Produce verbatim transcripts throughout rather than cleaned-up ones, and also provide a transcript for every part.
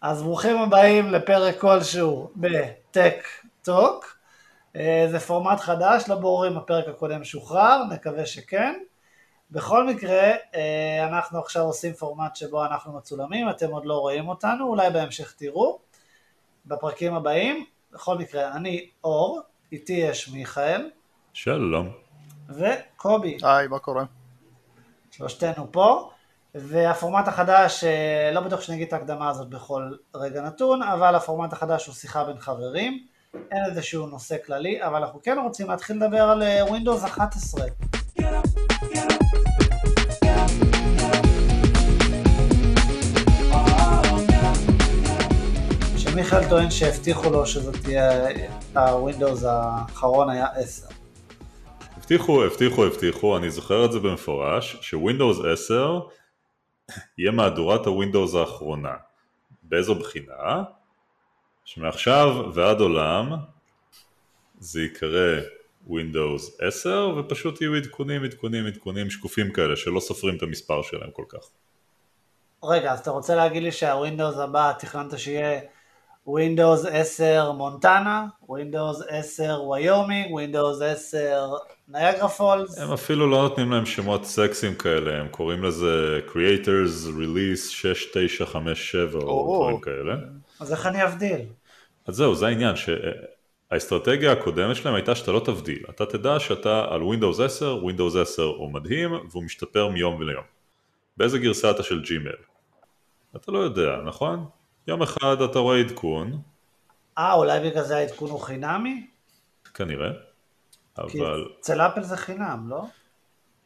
אז ברוכים הבאים לפרק כלשהו בטק טוק. זה פורמט חדש, לא ברור אם הפרק הקודם שוחרר, נקווה שכן. בכל מקרה, אנחנו עכשיו עושים פורמט שבו אנחנו מצולמים, אתם עוד לא רואים אותנו, אולי בהמשך תראו, בפרקים הבאים. בכל מקרה, אני אור, איתי יש מיכאל. שלום. וקובי. היי, מה קורה? שלושתנו פה. והפורמט החדש, לא בטוח שנגיד את ההקדמה הזאת בכל רגע נתון, אבל הפורמט החדש הוא שיחה בין חברים, אין איזשהו נושא כללי, אבל אנחנו כן רוצים להתחיל לדבר על Windows אחת עשרה. שמיכאל טוען שהבטיחו לו שזאת תהיה, ה-Windows האחרון היה עשר. הבטיחו, הבטיחו, הבטיחו, אני זוכר את זה במפורש, ש-Windows עשר יהיה מהדורת הווינדוס האחרונה. באיזו בחינה? שמעכשיו ועד עולם זה יקרא ווינדוס עשר, ופשוט יהיו עדכונים, עדכונים, עדכונים שקופים כאלה, שלא סופרים את המספר שלהם כל כך. רגע, אז אתה רוצה להגיד לי שהווינדוס הבא תכננת שיהיה ווינדוס עשר מונטנה, ווינדוס עשר ויומינג, ווינדוס עשר ניאגרה פולס. הם אפילו לא נותנים להם שמות סקסים כאלה, הם קוראים לזה Creators Release שש תשע חמש שבע או דברים כאלה. אז איך אני אבדיל? אז זהו, זה העניין שהאסטרטגיה הקודמת שלהם הייתה שאתה לא תבדיל, אתה תדע שאתה על ווינדוס עשר, ווינדוס עשר הוא מדהים והוא משתפר מיום וליום. באיזה גרסה אתה של ג'ימייל? אתה לא יודע, נכון? יום אחד אתה רואה עדכון. אה, אולי בגלל זה העדכון הוא חינמי? כנראה. אבל... אצל אפל זה חינם, לא?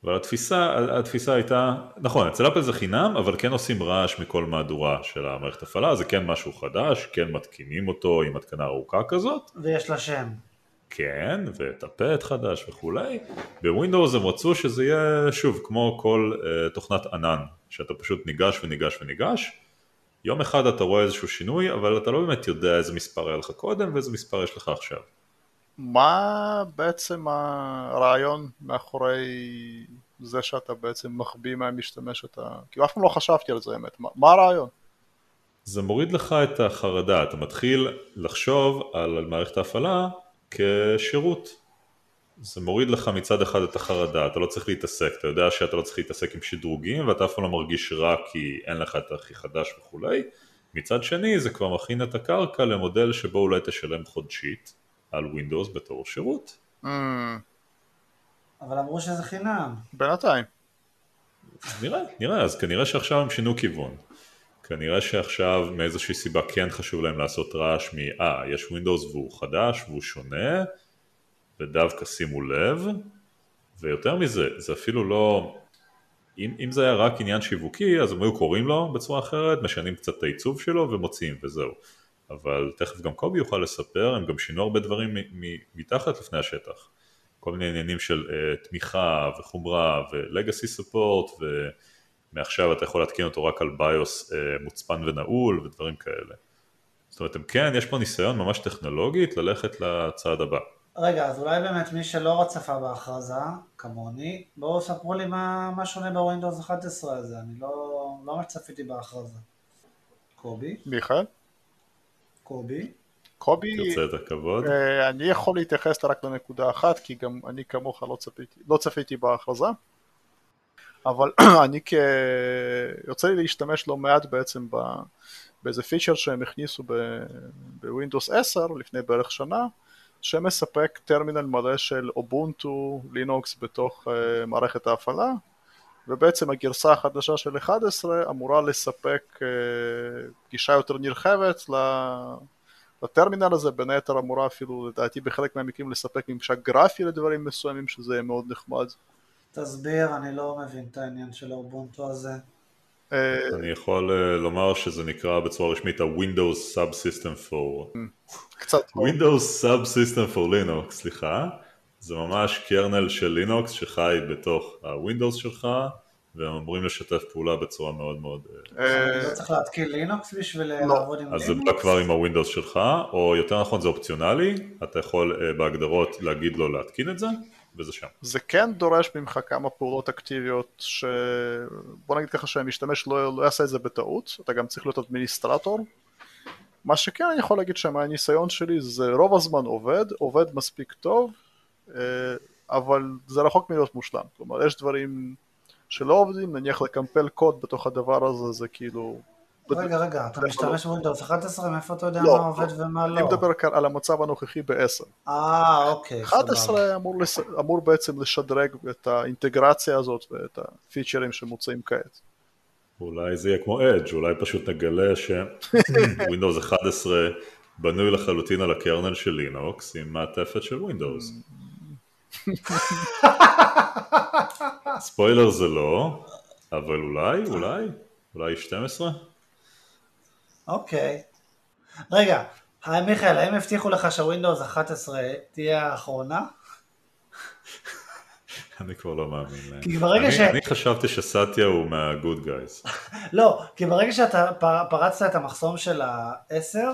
אבל התפיסה, התפיסה הייתה, נכון, אצל אפל זה חינם, אבל כן עושים רעש מכל מהדורה של המערכת הפעלה, זה כן משהו חדש, כן מתקינים אותו עם התקנה ארוכה כזאת. ויש לה שם. כן, ואת הפט חדש וכולי. בווינדוס הם רצו שזה יהיה, שוב, כמו כל uh, תוכנת ענן, שאתה פשוט ניגש וניגש וניגש, יום אחד אתה רואה איזשהו שינוי, אבל אתה לא באמת יודע איזה מספר היה לך קודם, ואיזה מספר יש לך עכשיו. מה בעצם הרעיון מאחורי זה שאתה בעצם מחביא מהמשתמש? כאילו אף פעם לא חשבתי על זה האמת. מה הרעיון? זה מוריד לך את החרדה. אתה מתחיל לחשוב על מערכת ההפעלה כשירות. זה מוריד לך מצד אחד את החרדה. אתה לא צריך להתעסק. אתה יודע שאתה לא צריך להתעסק עם שדרוגים, ואתה אף פעם לא מרגיש רע כי אין לך את הכי חדש וכולי. מצד שני, זה כבר מכין את הקרקע למודל שבו אולי תשלם חודשית על ווינדוס בתור שירות. אבל אמרו שזה חינם. בינתיים. נראה, נראה. אז כנראה שעכשיו הם שינו כיוון. כנראה שעכשיו מאיזושהי סיבה כן חשוב להם לעשות רעש מ-אה, יש ווינדוס והוא חדש והוא שונה, ודווקא שימו לב, ויותר מזה, זה אפילו לא... אם, אם זה היה רק עניין שיווקי, אז הם היו קוראים לו בצורה אחרת, משנים קצת את העיצוב שלו ומוצאים וזהו. אבל תכף גם קובי יוכל לספר, הם גם שינו הרבה דברים מתחת לפני השטח. כל מיני עניינים של uh, תמיכה וחומרה ולגאסי ספורט, ומעכשיו אתה יכול להתקין אותו רק על ביוס uh, מוצפן ונעול ודברים כאלה. זאת אומרת, כן, יש פה ניסיון ממש טכנולוגית ללכת לצעד הבא. רגע, אז אולי באמת מי שלא רצפה בהכרזה, כמוני, בואו ספרו לי מה, מה שונה בווינדוס אחת עשרה הזה, אני לא, לא מצפיתי בהכרזה. קובי? מיכאל? קובי? קובי, אה, אני יכול להתייחס רק לנקודה אחת, כי גם אני כמוך לא צפיתי, לא צפיתי בהכרזה, אבל אני כ... יוצא לי להשתמש לא מעט בעצם ב... באיזה פיצ'ר שהם הכניסו בווינדוס עשר לפני בערך שנה, שמספק טרמינל מלא של אובונטו, לינוקס בתוך uh, מערכת ההפעלה, ובעצם הגרסה החדשה של אחת עשרה אמורה לספק uh, גישה יותר נרחבת לטרמינל הזה, בין היתר אמורה אפילו לדעתי בחלק מהמקרים לספק ממשק גרפי לדברים מסוימים, שזה מאוד נחמד. תסביר, אני לא מבין את העניין של האובונטו הזה. Uh, אני יכול uh, לומר שזה נקרא בצורה רשמית ה-Windows Subsystem for... קצת... Windows Subsystem for Linux, סליחה. זה ממש קרנל של לינוקס שחי בתוך ה-Windows שלך, והם אמורים לשתף פעולה בצורה מאוד מאוד... אני לא צריך להתקיל לינוקס בשביל לעבוד עם לינוקס? אז זה בא כבר עם ה-Windows שלך, או יותר נכון זה אופציונלי, אתה יכול בהגדרות להגיד לו להתקין את זה, וזה שם. זה כן דורש ממך כמה פעולות אקטיביות, שבוא נגיד ככה שהמשתמש לא יעשה את זה בטעות, אתה גם צריך להיות אדמיניסטרטור, מה שכן אני יכול להגיד שמהניסיון שלי זה רוב הזמן עובד, עובד מספיק טוב, אבל זה רחוק מלהיות מושלם. כלומר, יש דברים שלא עובדים, נניח לקמפל קוד בתוך הדבר הזה, זה כאילו... רגע, רגע, אתה משתמש בווינדוס אחת עשרה, מאיפה אתה יודע מה עובד ומה לא? אני מדבר על המצב הנוכחי ב-עשר. אה, אוקיי. אחת עשרה אמור בעצם לשדרג את האינטגרציה הזאת ואת הפיצ'רים שמוצאים כעת. אולי זה יהיה כמו Edge, אולי פשוט נגלה שווינדוס אחת עשרה בנוי לחלוטין על הקרנל של לינוקס עם מעטפת של ווינדוס. ספוילר זה לא, אבל אולי, אולי, אולי שתים עשרה? אוקיי. רגע, מיכאל, האם הבטיחו לך שווינדוס אחת עשרה תהיה האחרונה? אני כבר לא מאמין להם. אני חשבתי שסאטיה הוא מהגוד גייז. לא, כי ברגע שאתה פרצת את המחסום של ה-עשר,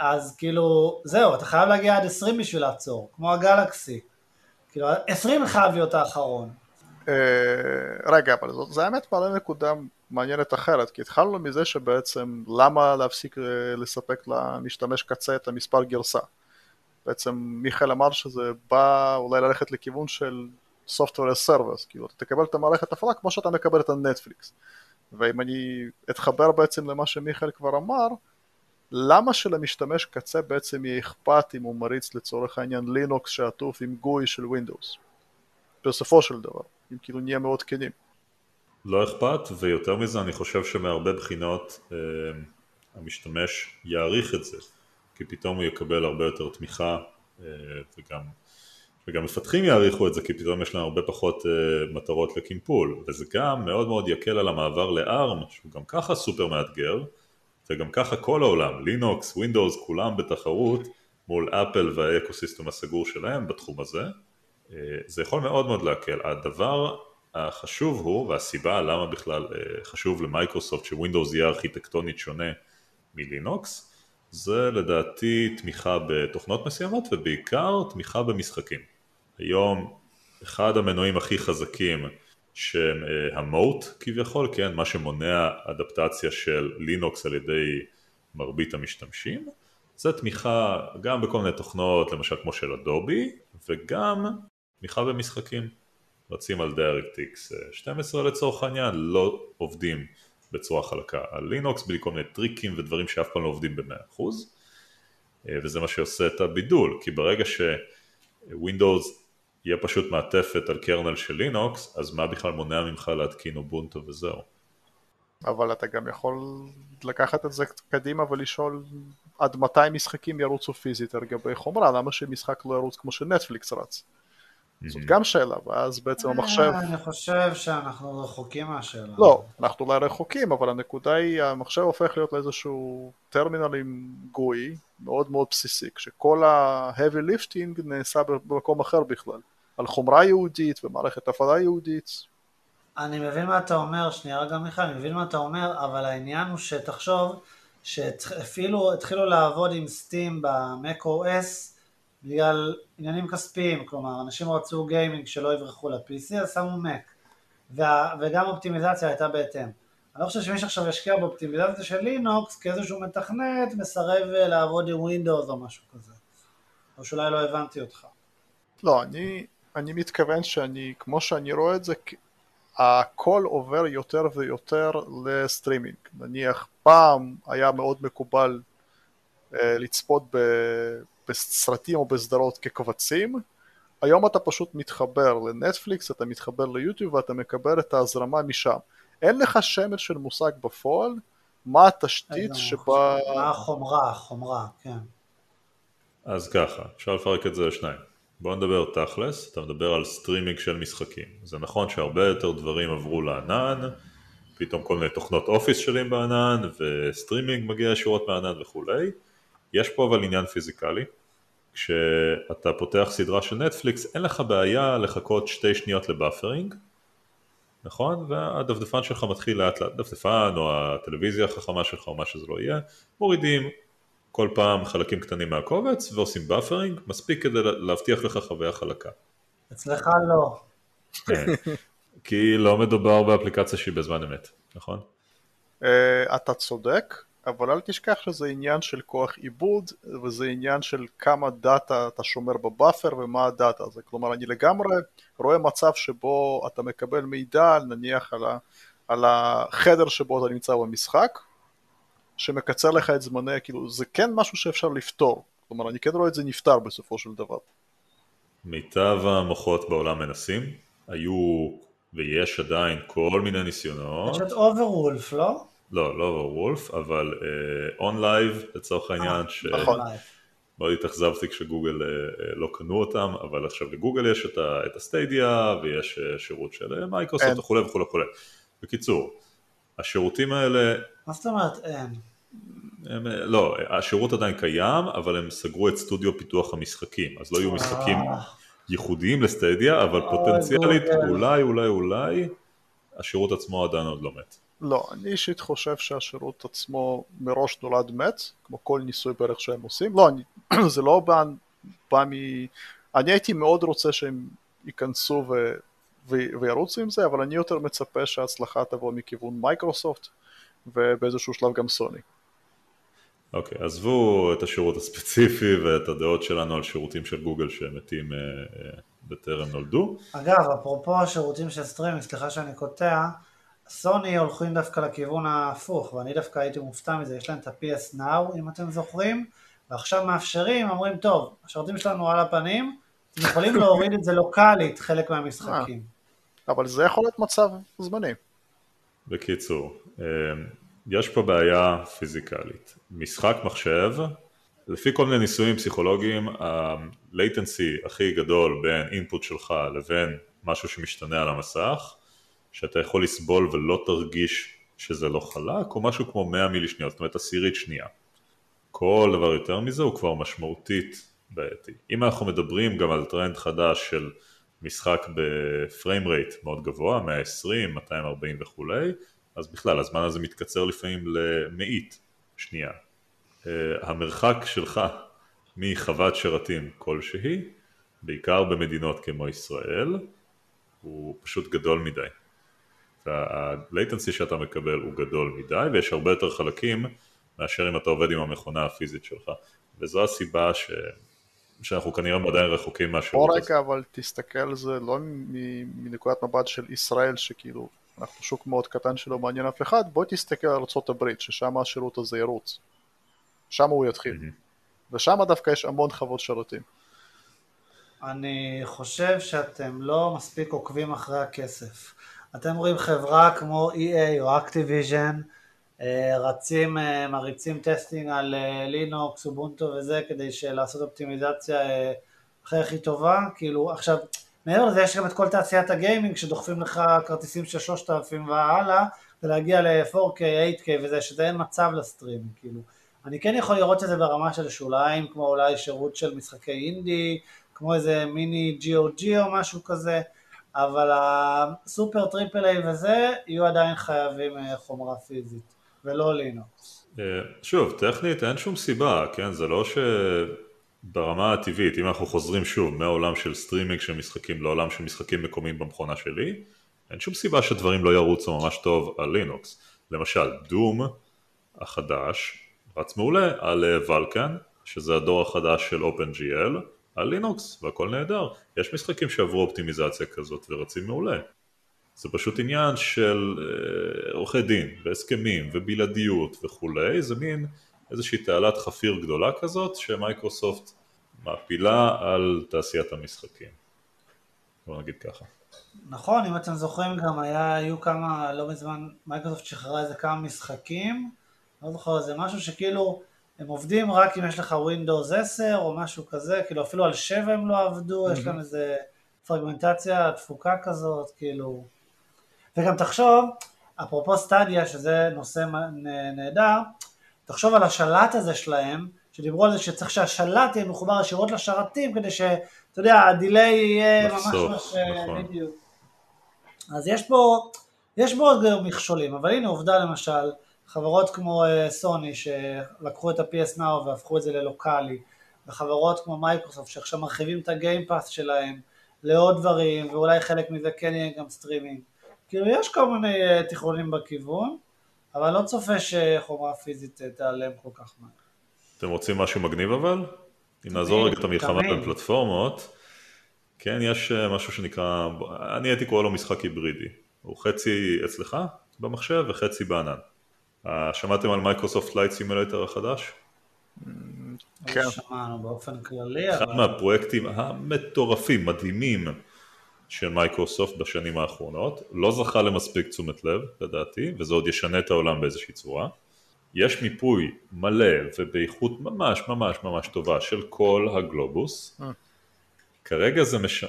אז כאילו, זהו, אתה חייב להגיע עד עשרים בשביל לעצור, כמו הגלקסי. כאילו, עשרים חייב להיות האחרון. רגע, אבל זה האמת פעלה נקודה מעניינת אחרת, כי התחלנו מזה שבעצם למה להפסיק לספק למשתמש קצה את המספר גרסה. בעצם מיכאל אמר שזה בא אולי ללכת לכיוון של software as service, כאילו אתה תקבל את המערכת הפעלה כמו שאתה מקבל את הנטפליקס. ואם אני אתחבר בעצם למה שמיכאל כבר אמר, למה שלמשתמש קצה בעצם יהיה אכפת אם הוא מריץ לצורך העניין לינוקס שעטוף עם גוי של ווינדוס? בסופו של דבר, אם כאילו נהיה מאוד כנים. לא אכפת, ויותר מזה אני חושב שמהרבה בחינות אה, המשתמש יעריך את זה. כי פתאום הוא יקבל הרבה יותר תמיכה, וגם, וגם מפתחים יעריכו את זה, כי פתאום יש להם הרבה פחות מטרות לכימפול, וזה גם מאוד מאוד יקל על המעבר לארם, שהוא גם ככה סופר מאתגר, וגם ככה כל העולם, לינוקס, ווינדוס, כולם בתחרות, מול אפל והאקוסיסטם הסגור שלהם בתחום הזה, זה יכול מאוד מאוד להקל. הדבר החשוב הוא, והסיבה למה בכלל חשוב למייקרוסופט, שווינדוס יהיה ארכיטקטונית שונה מלינוקס, זה לדעתי תמיכה בתוכנות מסוימות ובעיקר תמיכה במשחקים. היום אחד המנועים הכי חזקים שהם המוט כביכול, כן, מה שמונע אדפטציה של לינוקס על ידי מרבית המשתמשים, זה תמיכה גם בכל מיני תוכנות, למשל כמו של אדובי, וגם תמיכה במשחקים. רצים על DirectX שתים עשרה לצורך העניין, לא עובדים בצורה חלקה על לינוקס, בלי כל מיני טריקים ודברים שאף פעם לא עובדים ב-מאה אחוז, וזה מה שעושה את הבידול, כי ברגע שווינדוס יהיה פשוט מעטפת על קרנל של לינוקס, אז מה בכלל מונע ממך להתקין אובונטו וזהו. אבל אתה גם יכול לקחת את זה קדימה ולשאול עד מתי משחקים ירוצו פיזית על גבי חומרה, למה שמשחק לא ירוץ כמו שנטפליקס רץ? זאת גם שאלה, ואז בעצם המחשב... אני חושב שאנחנו רחוקים מהשאלה. לא, אנחנו לא רחוקים, אבל הנקודה היא, המחשב הופך להיות לאיזשהו טרמינל עם גוי, מאוד מאוד בסיסי, כשכל ה-heavy lifting נעשה במקום אחר בכלל, על חומרה יהודית ומערכת הפעלה יהודית. אני מבין מה אתה אומר, שנייה רגע מיכל, אני מבין מה אתה אומר, אבל העניין הוא שתחשוב, שאפילו התחילו לעבוד עם Steam ב-macOS, בגלל עניינים כספיים, כלומר, אנשים רצו גיימינג שלא יברחו לפי סי, אז שמו מק, וה, וגם אופטימיזציה הייתה בהתאם. אני לא חושב שמי שעכשיו ישקיע באופטימיזציה של לינוקס, כאיזשהו מתכנת, מסרב לעבוד עם ווינדוס או משהו כזה. או שאולי לא הבנתי אותך. לא, אני, אני מתכוון שאני, כמו שאני רואה את זה, הכל עובר יותר ויותר לסטרימינג. נניח, פעם היה מאוד מקובל אה, לצפות ב... בסרטים או בסדרות כקבצים, היום אתה פשוט מתחבר לנטפליקס, אתה מתחבר ליוטיוב ואתה מקבל את ההזרמה משם. אין לך שמץ של מושג בפועל, מה התשתית שבה... מה החומרה, החומרה, כן. אז ככה, אפשר לפרק את זה לשניים. בואו נדבר תכלס, אתה מדבר על סטרימינג של משחקים. זה נכון שהרבה יותר דברים עברו לענן, פתאום כל מיני תוכנות אופיס שלים בענן, וסטרימינג מגיע ישירות מהענן וכולי. יש פה אבל עניין פיזיקלי, כשאתה פותח סדרה של נטפליקס, אין לך בעיה לחכות שתי שניות לבאפרינג, נכון? והדפדפן שלך מתחיל לאט לאט, דפדפן או הטלוויזיה החכמה שלך או מה שזה לא יהיה, מורידים כל פעם חלקים קטנים מהקובץ ועושים באפרינג, מספיק כדי להבטיח לך חוויה חלקה. אצלך לא. כי לא מדובר באפליקציה שהיא בזמן אמת, נכון? אתה צודק. אבל אל תשכח שזה עניין של כוח עיבוד, וזה עניין של כמה דאטה אתה שומר בבאפר ומה הדאטה הזה. כלומר, אני לגמרי רואה מצב שבו אתה מקבל מידע, נניח על, ה, על החדר שבו אתה נמצא במשחק, שמקצר לך את זמני, כאילו, זה כן משהו שאפשר לפתור. כלומר, אני כן רואה את זה נפתר בסופו של דבר. מיטב המוחות בעולם מנסים, היו ויש עדיין כל מיני ניסיונות. יש את אוברוולף, לא? לא, לא אוברוולף, אבל אונלייב, לצורך העניין, שמאוד התאכזבתי כשגוגל לא קנו אותם, אבל עכשיו לגוגל יש את הסטיידיה, ויש שירות של מייקרוסופט וכו' וכו' וכו'. בקיצור, השירותים האלה... מה זאת אומרת אין? לא, השירות עדיין קיים, אבל הם סגרו את סטודיו פיתוח המשחקים, אז לא יהיו משחקים ייחודיים לסטדיה, אבל פוטנציאלית אולי, אולי, אולי, השירות עצמו עדיין עוד לא מת. לא, אני אישית חושב שהשירות עצמו מראש נולד מת, כמו כל ניסוי בערך שהם עושים. לא, זה לא בא מ... אני הייתי מאוד רוצה שהם ייכנסו וירוצו עם זה, אבל אני יותר מצפה שההצלחה תבוא מכיוון מייקרוסופט, ובאיזשהו שלב גם סוני. אוקיי, okay, עזבו את השירות הספציפי ואת הדעות שלנו על שירותים של גוגל שמתים אה, אה, בטרם נולדו. אגב, אפרופו השירותים של סטרימינג, סליחה שאני קוטע, סוני הולכים דווקא לכיוון ההפוך, ואני דווקא הייתי מופתע מזה, יש להם את ה-פי אס Now, אם אתם זוכרים, ועכשיו מאפשרים, אומרים, טוב, השירותים שלנו על הפנים, אתם יכולים להוריד את זה לוקלית, חלק מהמשחקים. אבל זה יכול להיות מצב זמני. בקיצור, אה, יש פה בעיה פיזיקלית. משחק מחשב, לפי כל מיני ניסויים פסיכולוגיים, ה-latency הכי גדול בין אינפוט שלך לבין משהו שמשתנה על המסך, שאתה יכול לסבול ולא תרגיש שזה לא חלק, או משהו כמו מאה מילי שניות, זאת אומרת עשירית שנייה. כל דבר יותר מזה הוא כבר משמעותית בעייתי. אם אנחנו מדברים גם על טרנד חדש של משחק בפריים רייט מאוד גבוה, מאה עשרים, מאתיים ארבעים וכו', אז בכלל, הזמן הזה מתקצר לפעמים למאית שנייה. Uh, המרחק שלך מחוות שרתים כלשהי, בעיקר במדינות כמו ישראל, הוא פשוט גדול מדי. ה-latency שאתה מקבל הוא גדול מדי, ויש הרבה יותר חלקים מאשר אם אתה עובד עם המכונה הפיזית שלך. וזו הסיבה ש... שאנחנו כנראה עדיין רחוקים מהשירות הזה. פה רגע, אבל תסתכל על זה לא מנקודת מבט של ישראל שכאילו... אנחנו שוק מאוד קטן שלא מעניין אף אחד, בוא תסתכל על ארצות הברית, ששם השירות הזה ירוץ. שם הוא יתחיל. ושם דווקא יש המון חוות שרתים. אני חושב שאתם לא מספיק עוקבים אחרי הכסף. אתם רואים חברה כמו אי איי או Activision, רצים, מריצים טסטינג על לינוקס, אובונטו וזה, כדי לעשות אופטימיזציה הכי הכי טובה, כאילו עכשיו... מעבר לזה יש גם את כל תעשיית הגיימינג שדוחפים לך כרטיסים של שלושת אלפים והלאה, ולהגיע ל-פור קיי, אייט קיי וזה, שזה אין מצב לסטרים, כאילו. אני כן יכול לראות את זה ברמה של שוליים, כמו אולי שירות של משחקי אינדי, כמו איזה מיני ג'י או ג'י או משהו כזה, אבל הסופר טריפל איי וזה, יהיו עדיין חייבים חומרה פיזית, ולא לינוקס. שוב, טכנית אין שום סיבה, כן? זה לא ש... ברמה הטבעית, אם אנחנו חוזרים שוב מהעולם של סטרימינג של משחקים לעולם של משחקים מקומיים במכונה שלי, אין שום סיבה שדברים לא ירוצו ממש טוב על לינוקס. למשל, דום החדש רץ מעולה על ולקן, שזה הדור החדש של OpenGL, על לינוקס, והכל נהדר. יש משחקים שעברו אופטימיזציה כזאת ורצים מעולה. זה פשוט עניין של עורכי דין והסכמים ובלעדיות וכולי, זה מין... איזושהי תעלת חפיר גדולה כזאת, שמייקרוסופט מעפילה על תעשיית המשחקים. בוא נגיד ככה. נכון, אם אתם זוכרים גם היה, היו כמה, לא מזמן, מייקרוסופט שחררה איזה כמה משחקים, לא זוכר, זה משהו שכאילו, הם עובדים רק אם יש לך ווינדוס עשר או משהו כזה, כאילו אפילו על שבע הם לא עבדו, mm-hmm. יש להם איזו פרגמנטציה, תפוקה כזאת, כאילו. וגם תחשוב, אפרופו סטדיה, שזה נושא נהדר, תחשוב על השלט הזה שלהם, שדיברו על זה שצריך שהשלט יהיה מחובר ישירות לשרתים, כדי שאתה יודע, הדילי יהיה ממש ממש בדיוק. אז יש פה, יש פה עוד מכשולים, אבל הנה עובדה למשל, חברות כמו סוני שלקחו את ה-פי אס Now והפכו את זה ללוקלי, וחברות כמו מייקרוסופט שעכשיו מרחיבים את הגיימפאס שלהם לעוד דברים, ואולי חלק מזה כן יהיה גם סטרימינג. כאילו יש כל מיני תיכונים בכיוון, אבל לא צופה שחומרה פיזית תיעלם כל כך מהר. אתם רוצים משהו מגניב אבל? אם נעזור רגע את המלחמה בין פלטפורמות, כן, יש משהו שנקרא, אני הייתי קורא לו משחק היברידי, הוא חצי אצלך במחשב וחצי בענן. שמעתם על מייקרוסופט לייט סימולייטר החדש? כן. שמענו באופן כללי. אחד מהפרויקטים המטורפים, מדהימים, של מייקרוסופט בשנים האחרונות, לא זכה למספיק תשומת לב, לדעתי, וזה עוד ישנה את העולם באיזושהי צורה. יש מיפוי מלא ובאיכות ממש ממש ממש טובה של כל הגלובוס. כרגע זה מש...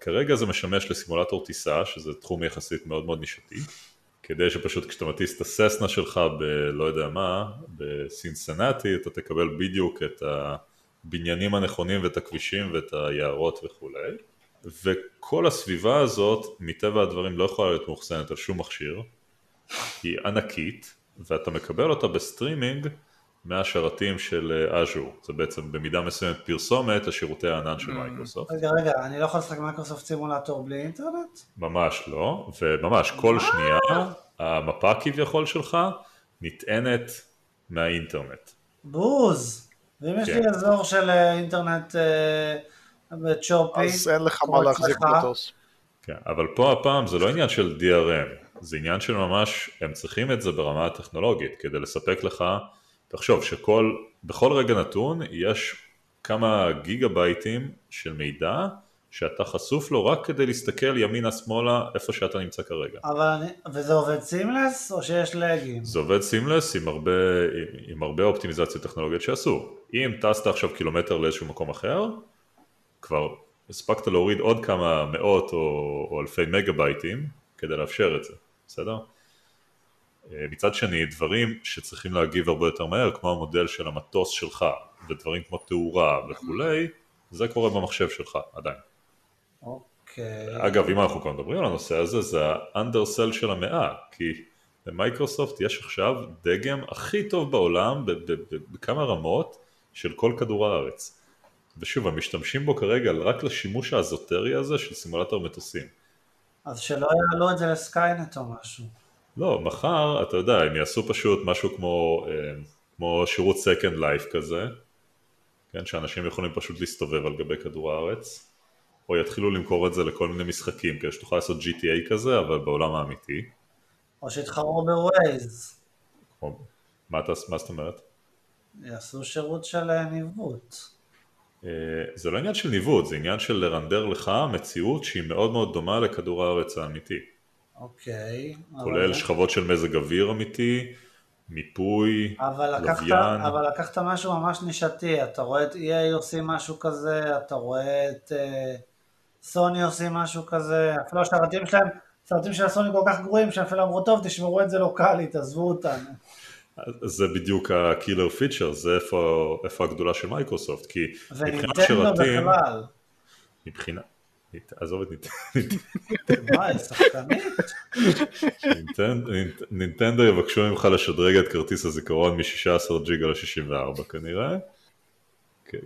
כרגע זה משמש לסימולטור טיסה, שזה תחום יחסית מאוד מאוד נישתי, כדי שפשוט כשאתה מטיס את הססנה שלך בלא יודע מה, בסינסנטי, אתה תקבל בדיוק את הבניינים הנכונים ואת הכבישים ואת היערות וכולי. וכל הסביבה הזאת, מטבע הדברים, לא יכולה להיות מוכסנת על שום מכשיר, היא ענקית, ואתה מקבל אותה בסטרימינג מהשרתים של Azure. זה בעצם במידה מסוימת פרסומת, השירותי הענן של מייקרוסופט. רגע, רגע, אני לא יכול לשחק מייקרוסופט סימולטור בלי אינטרנט? ממש לא, וממש כל שנייה, המפה כביכול שלך נטענת מהאינטרנט. בוז! ואם יש לי אזור של אינטרנט... אז אין לך מה להחזיק מטוס. כן, אבל פה הפעם זה לא עניין של די אר אם, זה עניין של ממש, הם צריכים את זה ברמה הטכנולוגית, כדי לספק לך, תחשוב שכל, בכל רגע נתון יש כמה גיגה בייטים של מידע, שאתה חשוף לו רק כדי להסתכל ימינה שמאלה איפה שאתה נמצא כרגע. אבל, וזה עובד סימלס או שיש לגים? זה עובד סימלס עם הרבה, עם, עם הרבה אופטימיזציה טכנולוגית שעשו. אם טסת עכשיו קילומטר לאיזשהו מקום אחר, כבר הספקת להוריד עוד כמה מאות או, או אלפי מגבייטים כדי לאפשר את זה, בסדר? מצד שני, דברים שצריכים להגיב הרבה יותר מהר, כמו המודל של המטוס שלך, ודברים כמו תאורה וכולי, זה קורה במחשב שלך עדיין. אוקיי. אגב, אם אנחנו כבר מדברים על הנושא הזה, זה האנדרסל של המאה, כי למייקרוסופט יש עכשיו דגם הכי טוב בעולם, בכמה רמות של כל כדור הארץ. ושוב, הם משתמשים בו כרגע רק לשימוש האזוטרי הזה של סימולטור מטוסים. אז שלא יעלו את זה לסקיינט או משהו. לא, מחר, אתה יודע, הם יעשו פשוט משהו כמו, כמו שירות Second Life כזה, כן, שאנשים יכולים פשוט להסתובב על גבי כדור הארץ, או יתחילו למכור את זה לכל מיני משחקים, כדי שתוכל לעשות ג'י טי איי כזה, אבל בעולם האמיתי. או שיתחרו בווייז. כמו, מה, מה זאת אומרת? יעשו שירות של ניווט. זה לא עניין של ניווט, זה עניין של לרנדר לך מציאות שהיא מאוד מאוד דומה לכדור הארץ האמיתי. אוקיי. כולל אבל... שכבות של מזג אוויר אמיתי, מיפוי, אבל לקחת, לוויין. אבל לקחת משהו ממש נישתי, אתה רואה את אי איי עושים משהו כזה, אתה רואה את סוני עושים משהו כזה, אפילו השרתים שלהם, השרתים של סוני כל כך גרועים, שאפילו אמרו טוב, תשמרו את זה לוקלית, עזבו אותנו. זה בדיוק הקילר פיצ'ר, זה איפה, איפה הגדולה של מייקרוסופט, כי מבחינת שרתים, מבחינת, עזוב את נינטנדו, נינטנדו יבקשו ממך לשדרג את כרטיס הזיכרון מ-שישה עשר ג'יגה ל-שישים וארבע כנראה,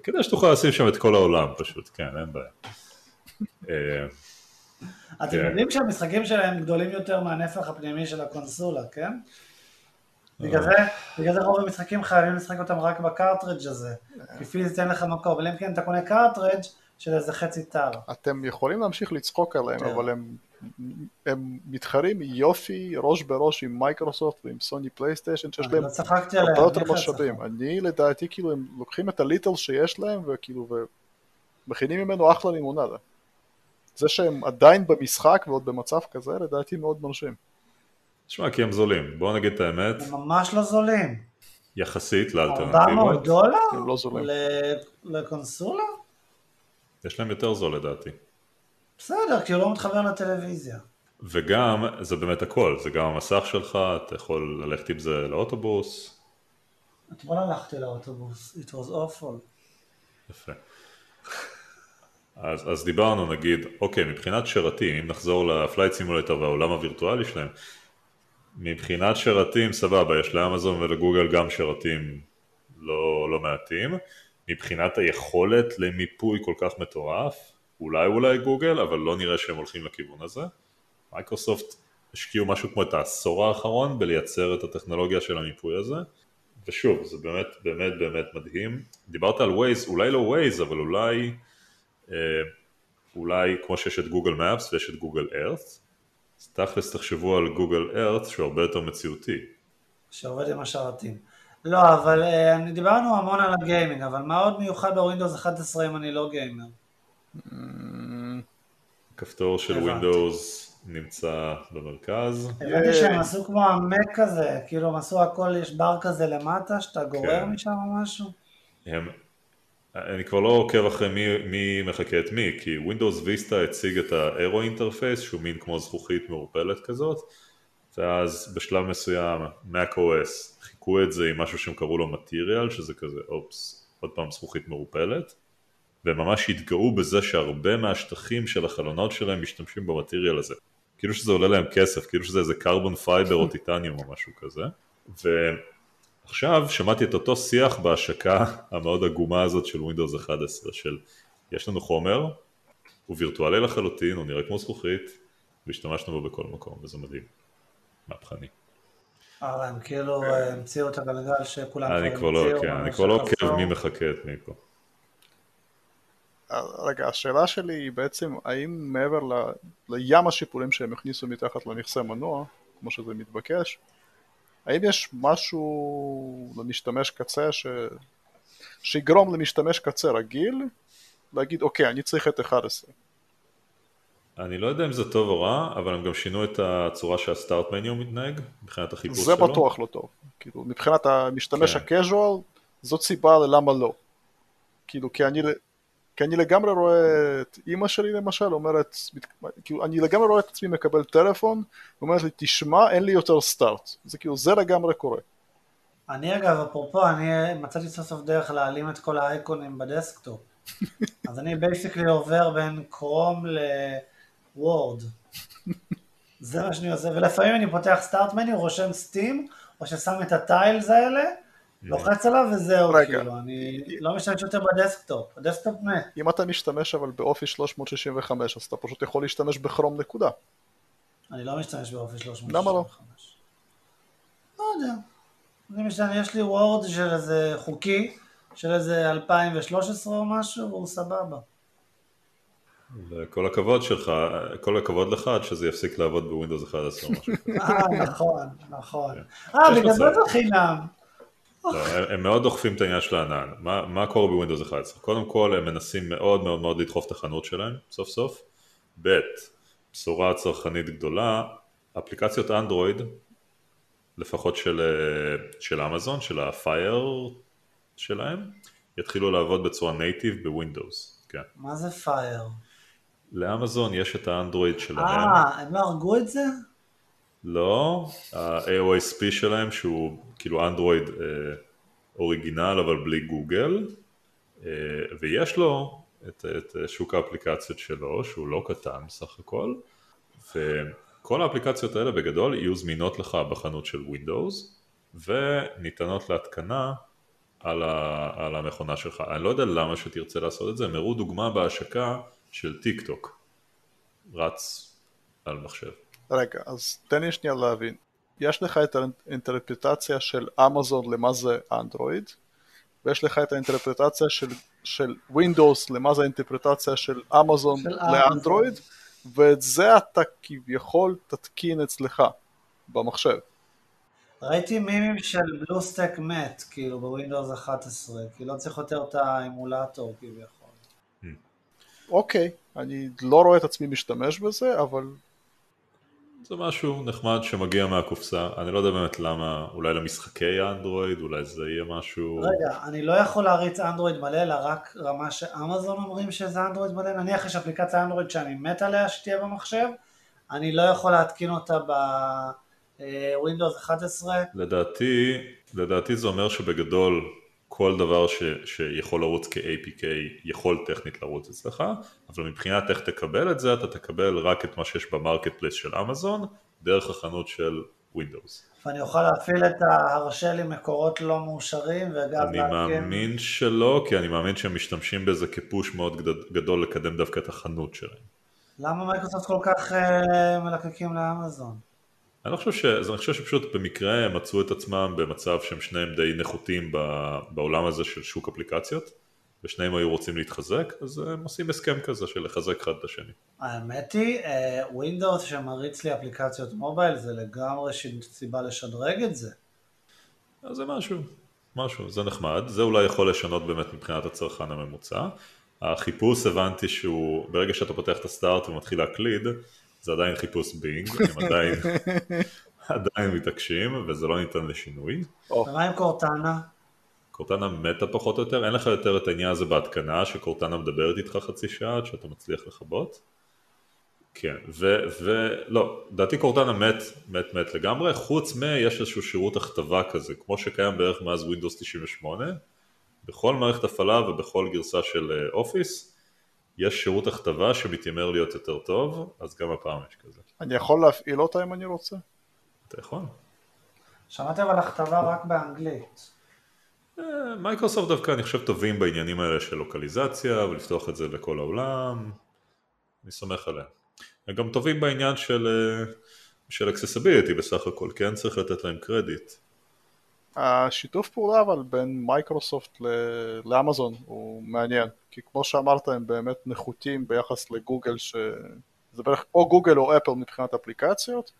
כדי שתוכל לשים שם את כל העולם פשוט, כן, אין בעיה. אתם יודעים שהמשחקים שלהם גדולים יותר מהנפח הפנימי של הקונסולה, כן? בגלל זה, בגלל זה רוב המשחקים חייבים לשחק אותם רק בקארטריג' הזה, כי פיזית אין לך מקום, אבל אם כן אתה קונה קארטריג' של איזה חצי טר. אתם יכולים להמשיך לצחוק עליהם, אבל הם, הם מתחרים יופי, ראש בראש עם מייקרוסופט ועם סוני פלייסטיישן, שיש להם הרבה יותר משאבים. אני לדעתי כאילו הם לוקחים את הליטל שיש להם וכאילו ומכינים ממנו אחלה לימונדה. זה שהם עדיין במשחק ועוד במצב כזה, לדעתי מאוד מרשים. תשמע, כי הם זולים, בואו נגיד את האמת. הם ממש לא זולים. יחסית לאלטרנטיבות. ארבע מאות דולר? הם לא זולים. לקונסולה? יש להם יותר זול לדעתי. בסדר, כי הוא לא מתחבר לטלוויזיה. וגם, זה באמת הכל, זה גם המסך שלך, אתה יכול ללכת עם זה לאוטובוס. אתמול הלכתי לאוטובוס, it was awful. יפה. אז, אז דיברנו, נגיד, אוקיי, מבחינת שרתים, אם נחזור לפלייט סימולטר והעולם הווירטואלי שלהם, מבחינת שרתים, סבבה, יש לאמזון ולגוגל גם שרתים לא, לא מעטים. מבחינת היכולת למיפוי כל כך מטורף, אולי אולי גוגל, אבל לא נראה שהם הולכים לכיוון הזה. מייקרוסופט השקיעו משהו כמו את העשור האחרון בלייצר את הטכנולוגיה של המיפוי הזה, ושוב, זה באמת באמת באמת מדהים. דיברת על Waze, אולי לא Waze, אבל אולי, אה, אולי כמו שיש את Google Maps ויש את Google Earth, אז תכלס תחשבו על Google Earth שהוא הרבה יותר מציאותי. שעובד עם השרתים. לא, אבל אה, דיברנו המון על הגיימינג, אבל מה עוד מיוחד בווינדוס אחת עשרה אם אני לא גיימר? כפתור של ווינדוס נמצא במרכז. הבנתי שהם עשו כמו המק כזה, כאילו הם עשו הכל, יש בר כזה למטה, שאתה גורר משם או משהו? אני כבר לא עוקב אחרי מי מחכה את מי, כי Windows Vista הציג את האירו אינטרפייס, שהוא מין כמו זכוכית מעורפלת כזאת, ואז בשלב מסוים, macOS, חיכו את זה עם משהו שהם קראו לו material, שזה כזה, אופס, עוד פעם זכוכית מעורפלת, וממש התגאו בזה שהרבה מהשטחים של החלונות שלהם משתמשים במטריאל הזה. כאילו שזה עולה להם כסף, כאילו שזה איזה קרבון פייבר או טיטניום או משהו כזה. ועכשיו שמעתי את אותו שיח בהשקה המאוד עגומה הזאת של Windows אחת עשרה, של יש לנו חומר, הוא וירטואלי לחלוטין, הוא נראה כמו זכוכית, והשתמשנו בו בכל מקום, וזה מדהים. מהפכני. אבל הם כאילו המציאו את הגלגל שכולם כבר המציאו. אני כבר לא עוקב מי מחכה את מי פה. רגע, השאלה שלי היא בעצם, האם מעבר ל, לים השיפולים שהם הכניסו מתחת למכסה מנוע, כמו שזה מתבקש, האם יש משהו למשתמש קצה ש... שיגרום למשתמש קצה רגיל, להגיד, אוקיי, אני צריך את אחת עשרה? אני לא יודע אם זה טוב או רע, אבל הם גם שינו את הצורה שהסטארט מניו מתנהג, מבחינת החיפוש שלו. זה בטוח לא טוב. כאילו, מבחינת המשתמש הקז'ואל, זאת סיבה ללמה לא. כאילו, כי אני... כי אני לגמרי רואה את אמא שלי למשל, אומרת, כאילו, אני לגמרי רואה את עצמי מקבל טלפון, ואומרת לי, תשמע, אין לי יותר סטארט. זה כאילו, זה לגמרי קורה. אני אגב, אפרופו, אני מצאתי סוף סוף דרך להעלים את כל האייקונים בדסקטופ. אז אני בייסיקלי עובר בין קרום לוורד. זה מה שאני עושה, ולפעמים אני פותח סטארט מני, רושם סטים, או ששם את הטיילס האלה, לוחץ עליו וזהו, כאילו, אני לא משתמש יותר בדסקטופ, הדסקטופ מת. אם אתה משתמש אבל באופי שלוש מאות שישים וחמש, אז אתה פשוט יכול להשתמש בכרום נקודה. אני לא משתמש באופי שלוש מאות שישים וחמש. למה לא? לא יודע. אני משתמש, יש לי וורד של איזה חוקי, של איזה אלפיים ושלוש עשרה או משהו, והוא סבבה. וכל הכבוד שלך, כל הכבוד לך עד שזה יפסיק לעבוד בווינדוס אחת עשרה או משהו. אה, נכון, נכון. אה, בגדול בחינם. הם מאוד דוחפים את העניין של הענן. מה קורה בווינדוס אחת עשרה? קודם כל הם מנסים מאוד מאוד מאוד לדחוף את החנות שלהם, סוף סוף. ב' בשורה צרכנית גדולה, אפליקציות אנדרואיד, לפחות של אמזון, של ה-Fire שלהם, יתחילו לעבוד בצורה נייטיב בווינדוס. מה זה Fire? לאמזון יש את האנדרואיד שלהם. אה, הם לא הרגו את זה? לא, ה-איי או אס פי שלהם שהוא כאילו אנדרואיד אה, אוריגינל אבל בלי גוגל, אה, ויש לו את, את שוק האפליקציות שלו שהוא לא קטן סך הכל, וכל האפליקציות האלה בגדול יהיו זמינות לך בחנות של ווינדוס, וניתנות להתקנה על, ה, על המכונה שלך. אני לא יודע למה שתרצה לעשות את זה, מראו דוגמה בהשקה של טיק טוק, רץ על מחשב. רגע, אז תן לי שנייה להבין, יש לך את האינטרפרטציה של אמזון למה זה אנדרואיד, ויש לך את האינטרפרטציה של, של ווינדוס למה זה האינטרפרטציה של אמזון לאנדרואיד, ואת זה אתה כביכול תתקין אצלך במחשב. ראיתי מימים של בלוסטק מת, כאילו בווינדוס אחת עשרה, כי לא צריך יותר את האמולטור כביכול. אוקיי, אני לא רואה את עצמי משתמש בזה, אבל... זה משהו נחמד שמגיע מהקופסה, אני לא יודע באמת למה, אולי למשחקי האנדרואיד, אולי זה יהיה משהו... רגע, אני לא יכול להריץ אנדרואיד מלא, אלא רק רמה שאמזון אומרים שזה אנדרואיד מלא, נניח יש אפליקציה אנדרואיד שאני מת עליה שתהיה במחשב, אני לא יכול להתקין אותה בווינדוס אחת עשרה. לדעתי, לדעתי זה אומר שבגדול כל דבר ש, שיכול לרוץ כ-איי פי קיי יכול טכנית לרוץ אצלך, אבל מבחינת איך תקבל את זה, אתה תקבל רק את מה שיש במרקט פלייס של אמזון, דרך החנות של ווינדוס. ואני אוכל להפעיל את ההרשה לי מקורות לא מאושרים, וגם... אני מאמין שלא, כי אני מאמין שהם משתמשים בזה כפוש מאוד גדול לקדם דווקא את החנות שלהם. למה מייקרוסופט כל כך מלקקים לאמזון? אני חושב ש... אז אני חושב שפשוט במקרה הם מצאו את עצמם במצב שהם שניהם די נחותים בעולם הזה של שוק אפליקציות, ושניהם היו רוצים להתחזק, אז הם עושים הסכם כזה של לחזק אחד את השני. האמת היא, ווינדוס שמריץ לי אפליקציות מובייל, זה לגמרי סיבה לשדרג את זה. אז זה משהו, משהו, זה נחמד, זה אולי יכול לשנות באמת מבחינת הצרכן הממוצע. החיפוש הבנתי שהוא, ברגע שאתה פותח את הסטארט ומתחיל להקליד, זה עדיין חיפוש בינג, הם עדיין, עדיין מתעקשים, וזה לא ניתן לשינוי. ומה עם קורטנה? קורטנה מתה פחות או יותר, אין לך יותר את העניין הזה בהתקנה, שקורטנה מדברת איתך חצי שעה, עד שאתה מצליח לחבות. כן, ולא, דעתי קורטנה מת, מת, מת לגמרי, חוץ מה יש איזשהו שירות הכתבה כזה, כמו שקיים בערך מאז Windows תשעים ושמונה, בכל מערכת הפעלה ובכל גרסה של אופיס, יש שירות הכתבה שמתיימר להיות יותר טוב, אז גם הפעם יש כזה. אני יכול להפעיל אותה אם אני רוצה? אתה יכול. שמעתם על הכתבה רק באנגלית. מייקרוסופט דווקא אני חושב טובים בעניינים האלה של לוקליזציה, ולפתוח את זה לכל העולם. אני סומך עליהם. הם גם טובים בעניין של, של accessibility בסך הכל, כן צריך לתת להם קרדיט. השיתוף פעולה אבל בין מייקרוסופט לאמזון הוא מעניין, כי כמו שאמרת הם באמת נחותים ביחס לגוגל, שזה בערך או גוגל או אפל מבחינת אפליקציות,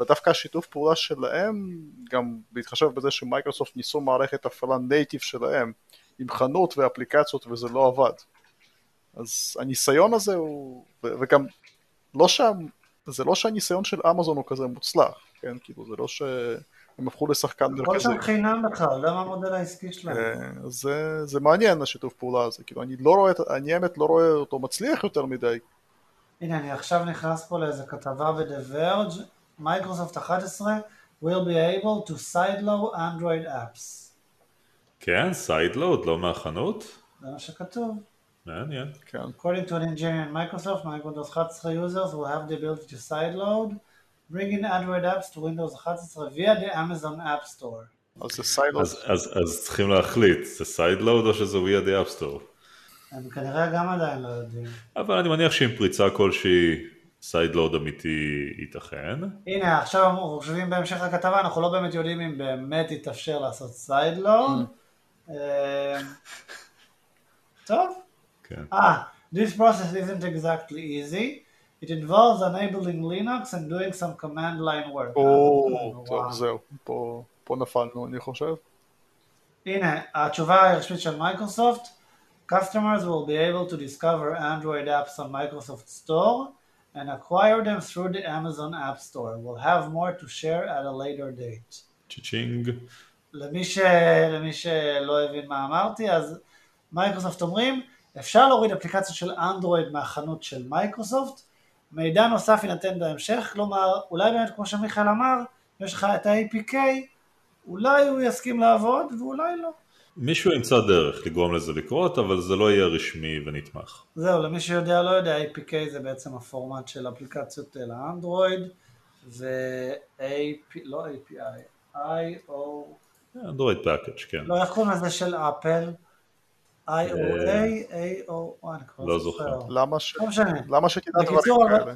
ודווקא השיתוף פעולה שלהם, גם בהתחשב בזה שמייקרוסופט ניסו מערכת הפעלה נייטיב שלהם, עם חנות ואפליקציות וזה לא עבד. אז הניסיון הזה הוא, וגם לא שה... זה לא שהניסיון של אמזון הוא כזה מוצלח, כן, כאילו זה לא ש... הם הפכו לשחקן מרכזי. כל שם חינם לך, למה המודל העסקי שלהם? זה, זה מעניין השיתוף פעולה הזה, כאילו אני לא רואה, אני האמת לא רואה אותו מצליח יותר מדי. הנה, אני עכשיו נכנס פה לאיזו כתבה ב-The Verge, מייקרוסופט אחת עשרה, will be able to sideload Android apps. כן, sideload, לא מהחנות. זה מה שכתוב. מעניין. כן. According to an engineer in Microsoft, Windows אחת עשרה users will have the ability to sideload, bringing Android apps to Windows אחת עשרה via the Amazon App Store. אז צריכים להחליט, זה sideload או שזה via the App Store? הם כנראה גם עדיין לא יודעים. אבל אני מניח שעם פריצה כלשהי, sideload אמיתי ייתכן. הנה, עכשיו אנחנו חושבים בהמשך הכתבה, אנחנו לא באמת יודעים אם באמת יתאפשר לעשות sideload. טוב? כן. אה, this process isn't exactly easy. It involves enabling Linux and doing some command line work. או, טוב, זהו, פה נפלנו, אני חושב. הנה, התשובה הרשמית של מייקרוסופט, customers will be able to discover Android apps on Microsoft Store and acquire them through the Amazon App Store. We'll have more to share at a later date. צ'צ'ינג. למי שלא הבין מה אמרתי, אז מייקרוסופט אומרים, אפשר להוריד אפליקציה של אנדרואיד מהחנות של מייקרוסופט, מידע נוסף יינתן בהמשך, כלומר, אולי באמת כמו שמיכל אמר, יש לך את ה-איי פי קיי, אולי הוא יסכים לעבוד ואולי לא. מישהו ימצא דרך לגרום לזה לקרות, אבל זה לא יהיה רשמי ונתמך. זהו, למי שיודע לא יודע, איי פי קיי זה בעצם הפורמט של אפליקציות לאנדרואיד, ו-איי פי איי, לא איי פי איי, איי או... אנדרואיד פאקאג', כן. לא, איך קוראים לזה של אפל? איי או איי, איי או איי, לא זוכר. למה שתדע דברים כאלה?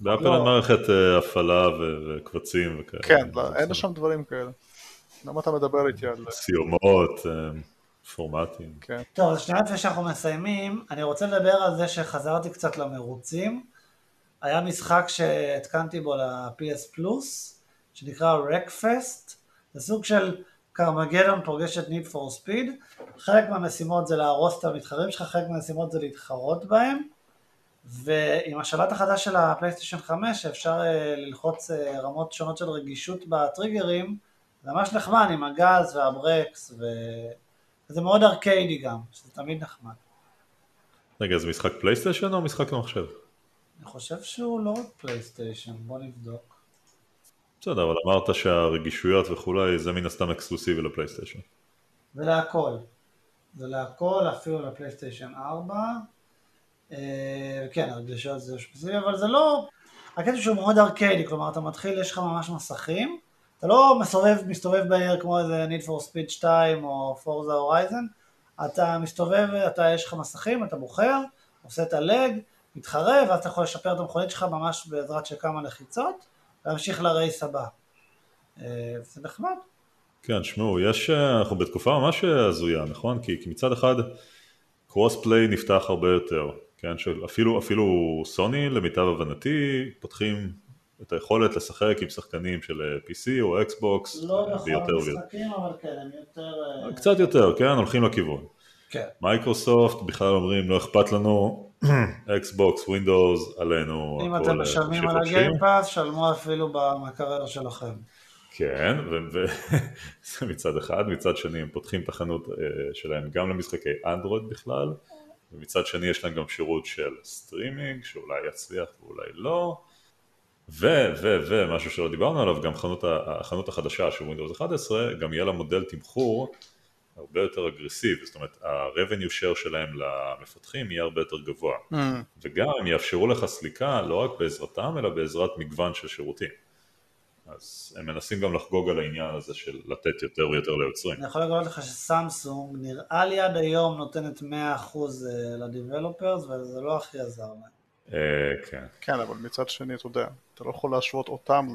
באפל המערכת הפעלה וקבצים וכאלה. כן, אין שם דברים כאלה. למה אתה מדבר איתי על... סיומות, פורמטים. טוב, אז שנייה לפני שאנחנו מסיימים, אני רוצה לדבר על זה שחזרתי קצת למרוצים. היה משחק שהתקנתי בו ל-פי אס פלוס, שנקרא רקפסט, זה סוג של... קרמגדון פורגש את Need for Speed, חלק מהמשימות זה להרוס את המתחרים שלך, חלק מהמשימות זה להתחרות בהם, ועם השלט החדש של הפלייסטיישן חמש, שאפשר ללחוץ רמות שונות של רגישות בטריגרים, זה ממש נחמד עם הגז והברקס, ו... וזה מאוד ארקיידי גם, שזה תמיד נחמד. רגע, אז משחק פלייסטיישן או משחק מחשב? אני חושב שהוא לא פלייסטיישן, בוא נבדוק. בסדר, אבל אמרת שהרגישויות וכולי, זה מן הסתם אקסקלוסיבי לפלייסטיישן. זה להכל. זה להכל, אפילו לפלייסטיישן ארבע. כן, הרגישויות זה אקסקלוסיבי, אבל זה לא... הקטע שהוא מאוד ארקיידי, כלומר, אתה מתחיל, יש לך ממש מסכים, אתה לא מסתובב בעיר כמו איזה Need for Speed שתיים או Forza Horizon, אתה מסתובב, אתה יש לך מסכים, אתה בוחר, עושה את הלג, מתחרב, ואז אתה יכול לשפר את המכונית שלך ממש בעזרת של כמה לחיצות, להמשיך לרייס הבא. זה נחמד. כן, שמעו, יש, אנחנו בתקופה ממש הזויה, נכון? כי, כי מצד אחד, קרוס פליי נפתח הרבה יותר, כן? שאפילו, אפילו סוני, למיטב הבנתי, פותחים את היכולת לשחק עם שחקנים של פי סי או אקסבוקס. לא נכון, משחקים, אבל כן, הם יותר... קצת יותר, כן? הולכים לכיוון. כן. מייקרוסופט, בכלל אומרים, לא אכפת לנו, אקסבוקס, ווינדוס, עלינו. אם אתם משלמים על הגיים פאס, שלמו אפילו במקרר שלכם. כן, וזה מצד אחד, מצד שני הם פותחים את החנות שלהם גם למשחקי אנדרואיד בכלל, ומצד שני יש להם גם שירות של סטרימינג, שאולי יצליח ואולי לא, ומשהו שלא דיברנו עליו, גם החנות החדשה של Windows אחת עשרה, גם יהיה לה מודל תמחור הרבה יותר אגרסיבי, זאת אומרת, ה-revenue share שלהם למפתחים יהיה הרבה יותר גבוה, וגם הם יאפשרו לך סליקה לא רק בעזרתם, אלא בעזרת מגוון של שירותים. אז הם מנסים גם לחגוג על העניין הזה של לתת יותר ויותר ליוצרים. אני יכול לגלות לך שסמסונג נראה לי עד היום נותנת מאה אחוז לדיבלופרס, וזה לא הכי עזר להם. כן. כן, אבל מצד שני, אתה יודע, אתה לא יכול להשוות אותם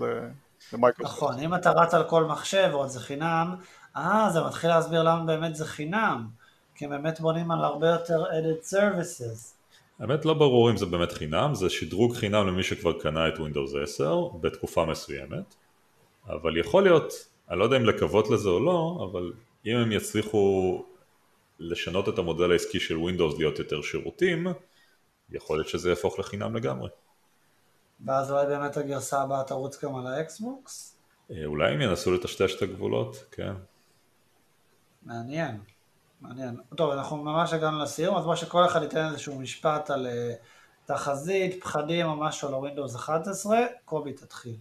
למייקרוסופט. נכון, אם אתה רץ על כל מחשב ועוד זה חינם, אה, זה מתחיל להסביר למה באמת זה חינם, כי הם באמת בונים על הרבה יותר added services. האמת לא ברור אם זה באמת חינם, זה שדרוג חינם למי שכבר קנה את Windows עשר בתקופה מסוימת, אבל יכול להיות, אני לא יודע אם לקוות לזה או לא, אבל אם הם יצליחו לשנות את המודל העסקי של Windows להיות יותר שירותים, יכול להיות שזה יהפוך לחינם לגמרי. ואז אולי באמת הגרסה הבאה תרוץ גם על האקסבוקס? אולי אם ינסו לטשטש את הגבולות, כן. מעניין. מעניין. טוב, אנחנו ממש הגענו לסיום, אז מה שכל אחד ייתן איזשהו משפט על uh, תחזית, פחדים או משהו על ה-Windows אחת עשרה, קובי תתחיל.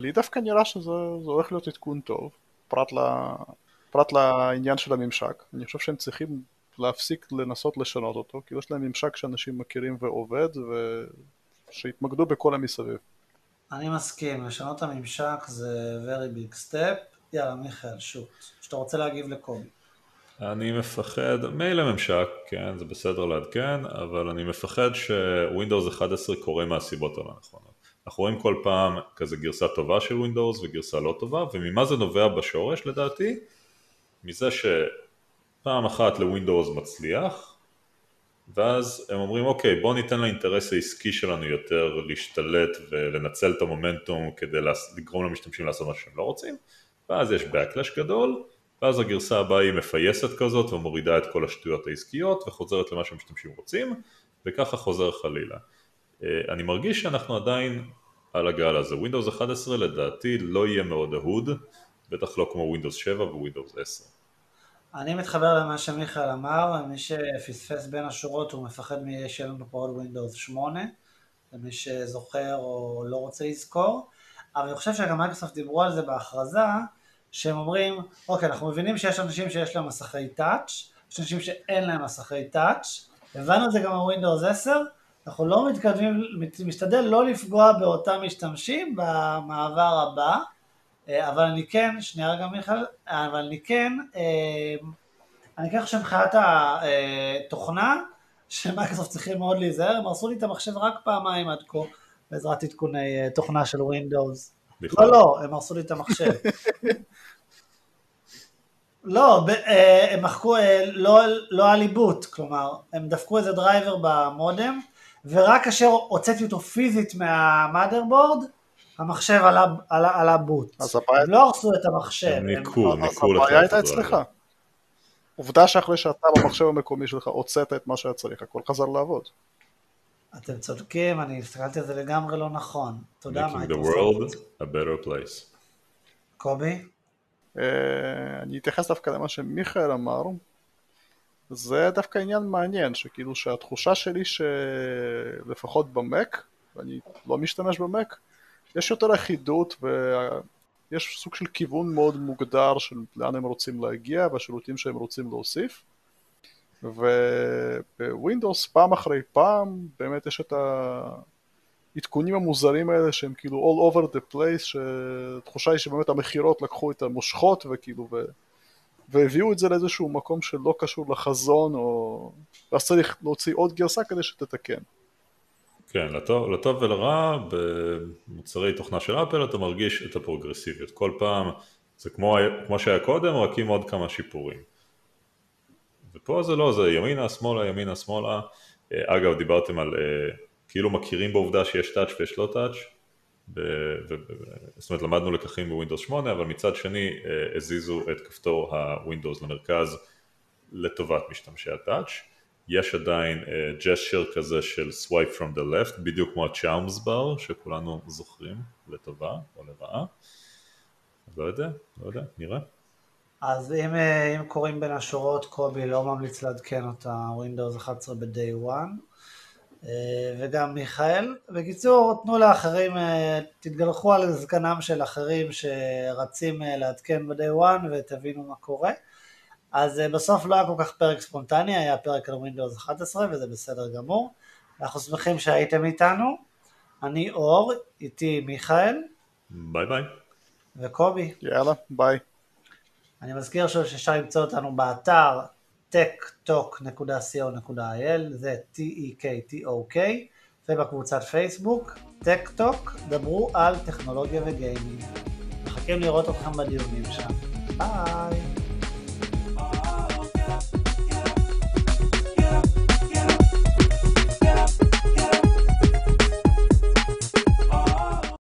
לי דווקא נראה שזה הולך להיות עדכון טוב, פרט, לה, פרט לעניין של הממשק. אני חושב שהם צריכים להפסיק לנסות לשנות אותו, כי יש להם ממשק שאנשים מכירים ועובד, ושיתמקדו בכל המסביב. אני מסכים, לשנות הממשק זה very big step. יאללה מיכאל, שוט, שאתה רוצה להגיב לקובי. אני מפחד, מייל הממשק, כן, זה בסדר לעדכן, אבל אני מפחד שווינדוס אחת עשרה קורה מהסיבות הלא נכונות. אנחנו רואים כל פעם כזה גרסה טובה של ווינדוס וגרסה לא טובה, וממה זה נובע בשורש לדעתי? מזה שפעם אחת לווינדוס מצליח, ואז הם אומרים, אוקיי, בוא ניתן לאינטרס העסקי שלנו יותר להשתלט ולנצל את המומנטום כדי לגרום למשתמשים לעשות מה שהם לא רוצים, ואז יש backlash גדול, ואז הגרסה הבאה היא מפייסת כזאת ומורידה את כל השטויות העסקיות וחוזרת למה שמשתמשים רוצים, וככה חוזר חלילה. אני מרגיש שאנחנו עדיין על הגל הזה. Windows אחת עשרה לדעתי לא יהיה מאוד אהוד, בטח לא כמו Windows שבע ו-Windows עשר. אני מתחבר למה שמיכאל אמר, מי שפספס בין השורות הוא מפחד משלנו פה עוד Windows שמונה, למי שזוכר או לא רוצה לזכור, אבל אני חושב שגם מייקרוסופט דיברו על זה בהכרזה, שהם אומרים, אוקיי, אנחנו מבינים שיש אנשים שיש להם מסכי טאץ', יש אנשים שאין להם מסכי טאץ', הבנו את זה גם בווינדוס עשר, אנחנו לא מתקדמים, משתדל לא לפגוע באותם משתמשים במעבר הבא, אבל אני כן, שנייה רגע מיכל, אבל אני כן, אני כן חושב חיית התוכנה, שמייקרוסופט צריכים מאוד להיזהר, הם הרסו לי את המחשב רק פעמיים עד כה, בעזרת עדכוני תוכנה של ווינדוס. לא, לא, הם הרסו לי את המחשב. לא, הם מחקו, לא הליבוט, כלומר, הם דפקו איזה דרייבר במודם, ורק כאשר הוצאתי אותו פיזית מהמאדרבורד, המחשב עלה בוט. הם לא הרסו את המחשב. הם ניקו, ניקו לך. הבעיה הייתה אצלך. עובדה שאחרי שאתה במחשב המקומי שלך, הוצאת את מה שהיה צריך, הכל חזר לעבוד. אתם צודקים, אני הסתכלתי על זה לגמרי לא נכון. תודה מה. Making the world a better place. קובי? אני אתייחס דווקא למה שמיכאל אמר. זה דווקא עניין מעניין, שכאילו שהתחושה שלי שלפחות במק, ואני לא משתמש במק, יש יותר אחידות ויש סוג של כיוון מאוד מוגדר של לאן הם רוצים להגיע והשירותים שהם רוצים להוסיף. ובווינדוס פעם אחרי פעם באמת יש את העדכונים המוזרים האלה שהם כאילו all over the place, שתחושה היא שבאמת המחירות לקחו את המושכות וכאילו ו... והביאו את זה לאיזשהו מקום שלא קשור לחזון או... אז צריך להוציא עוד גרסה כדי שתתקן. כן, לטוב, לטוב ולרע, במוצרי תוכנה של אפל אתה מרגיש את הפרוגרסיביות. כל פעם זה כמו, כמו שהיה קודם, רק עם עוד כמה שיפורים. ופה זה לא, זה ימינה, שמאלה, ימינה, שמאלה. אגב, דיברתם על, כאילו מכירים בעובדה שיש טאץ' ויש לא טאץ'. ב, ב, ב, זאת אומרת, למדנו לקחים בווינדוס שמונה, אבל מצד שני, הזיזו את כפתור הווינדוס למרכז לטובת משתמשי הטאץ'. יש עדיין ג'סטר uh, כזה של swipe from the left, בדיוק כמו ה-charms bar, שכולנו זוכרים לטובה או לרעה. לא יודע, לא יודע, נראה. אז אם, אם קוראים בין השורות, קובי לא ממליץ לעדכן אותה, Windows אחת עשרה ב-Day אחת, וגם מיכאל. בקיצור, תנו לאחרים, תתגלחו על זקנם של אחרים שרצים לעדכן ב-Day אחת, ותבינו מה קורה. אז בסוף לא היה כל כך פרק ספונטני, היה פרק על Windows אחת עשרה, וזה בסדר גמור. אנחנו שמחים שהייתם איתנו. אני אור, איתי מיכאל. ביי ביי. וקובי. יאללה, ביי. אני מזכיר שאפשר למצוא אותנו באתר טק טוק נקודה סי או נקודה איי אל, זה T-E-K-T-O-K, ובקבוצת פייסבוק, טק-טוק, דברו על טכנולוגיה וגיימינג. מחכים לראות אתכם בדיונים שם. ביי.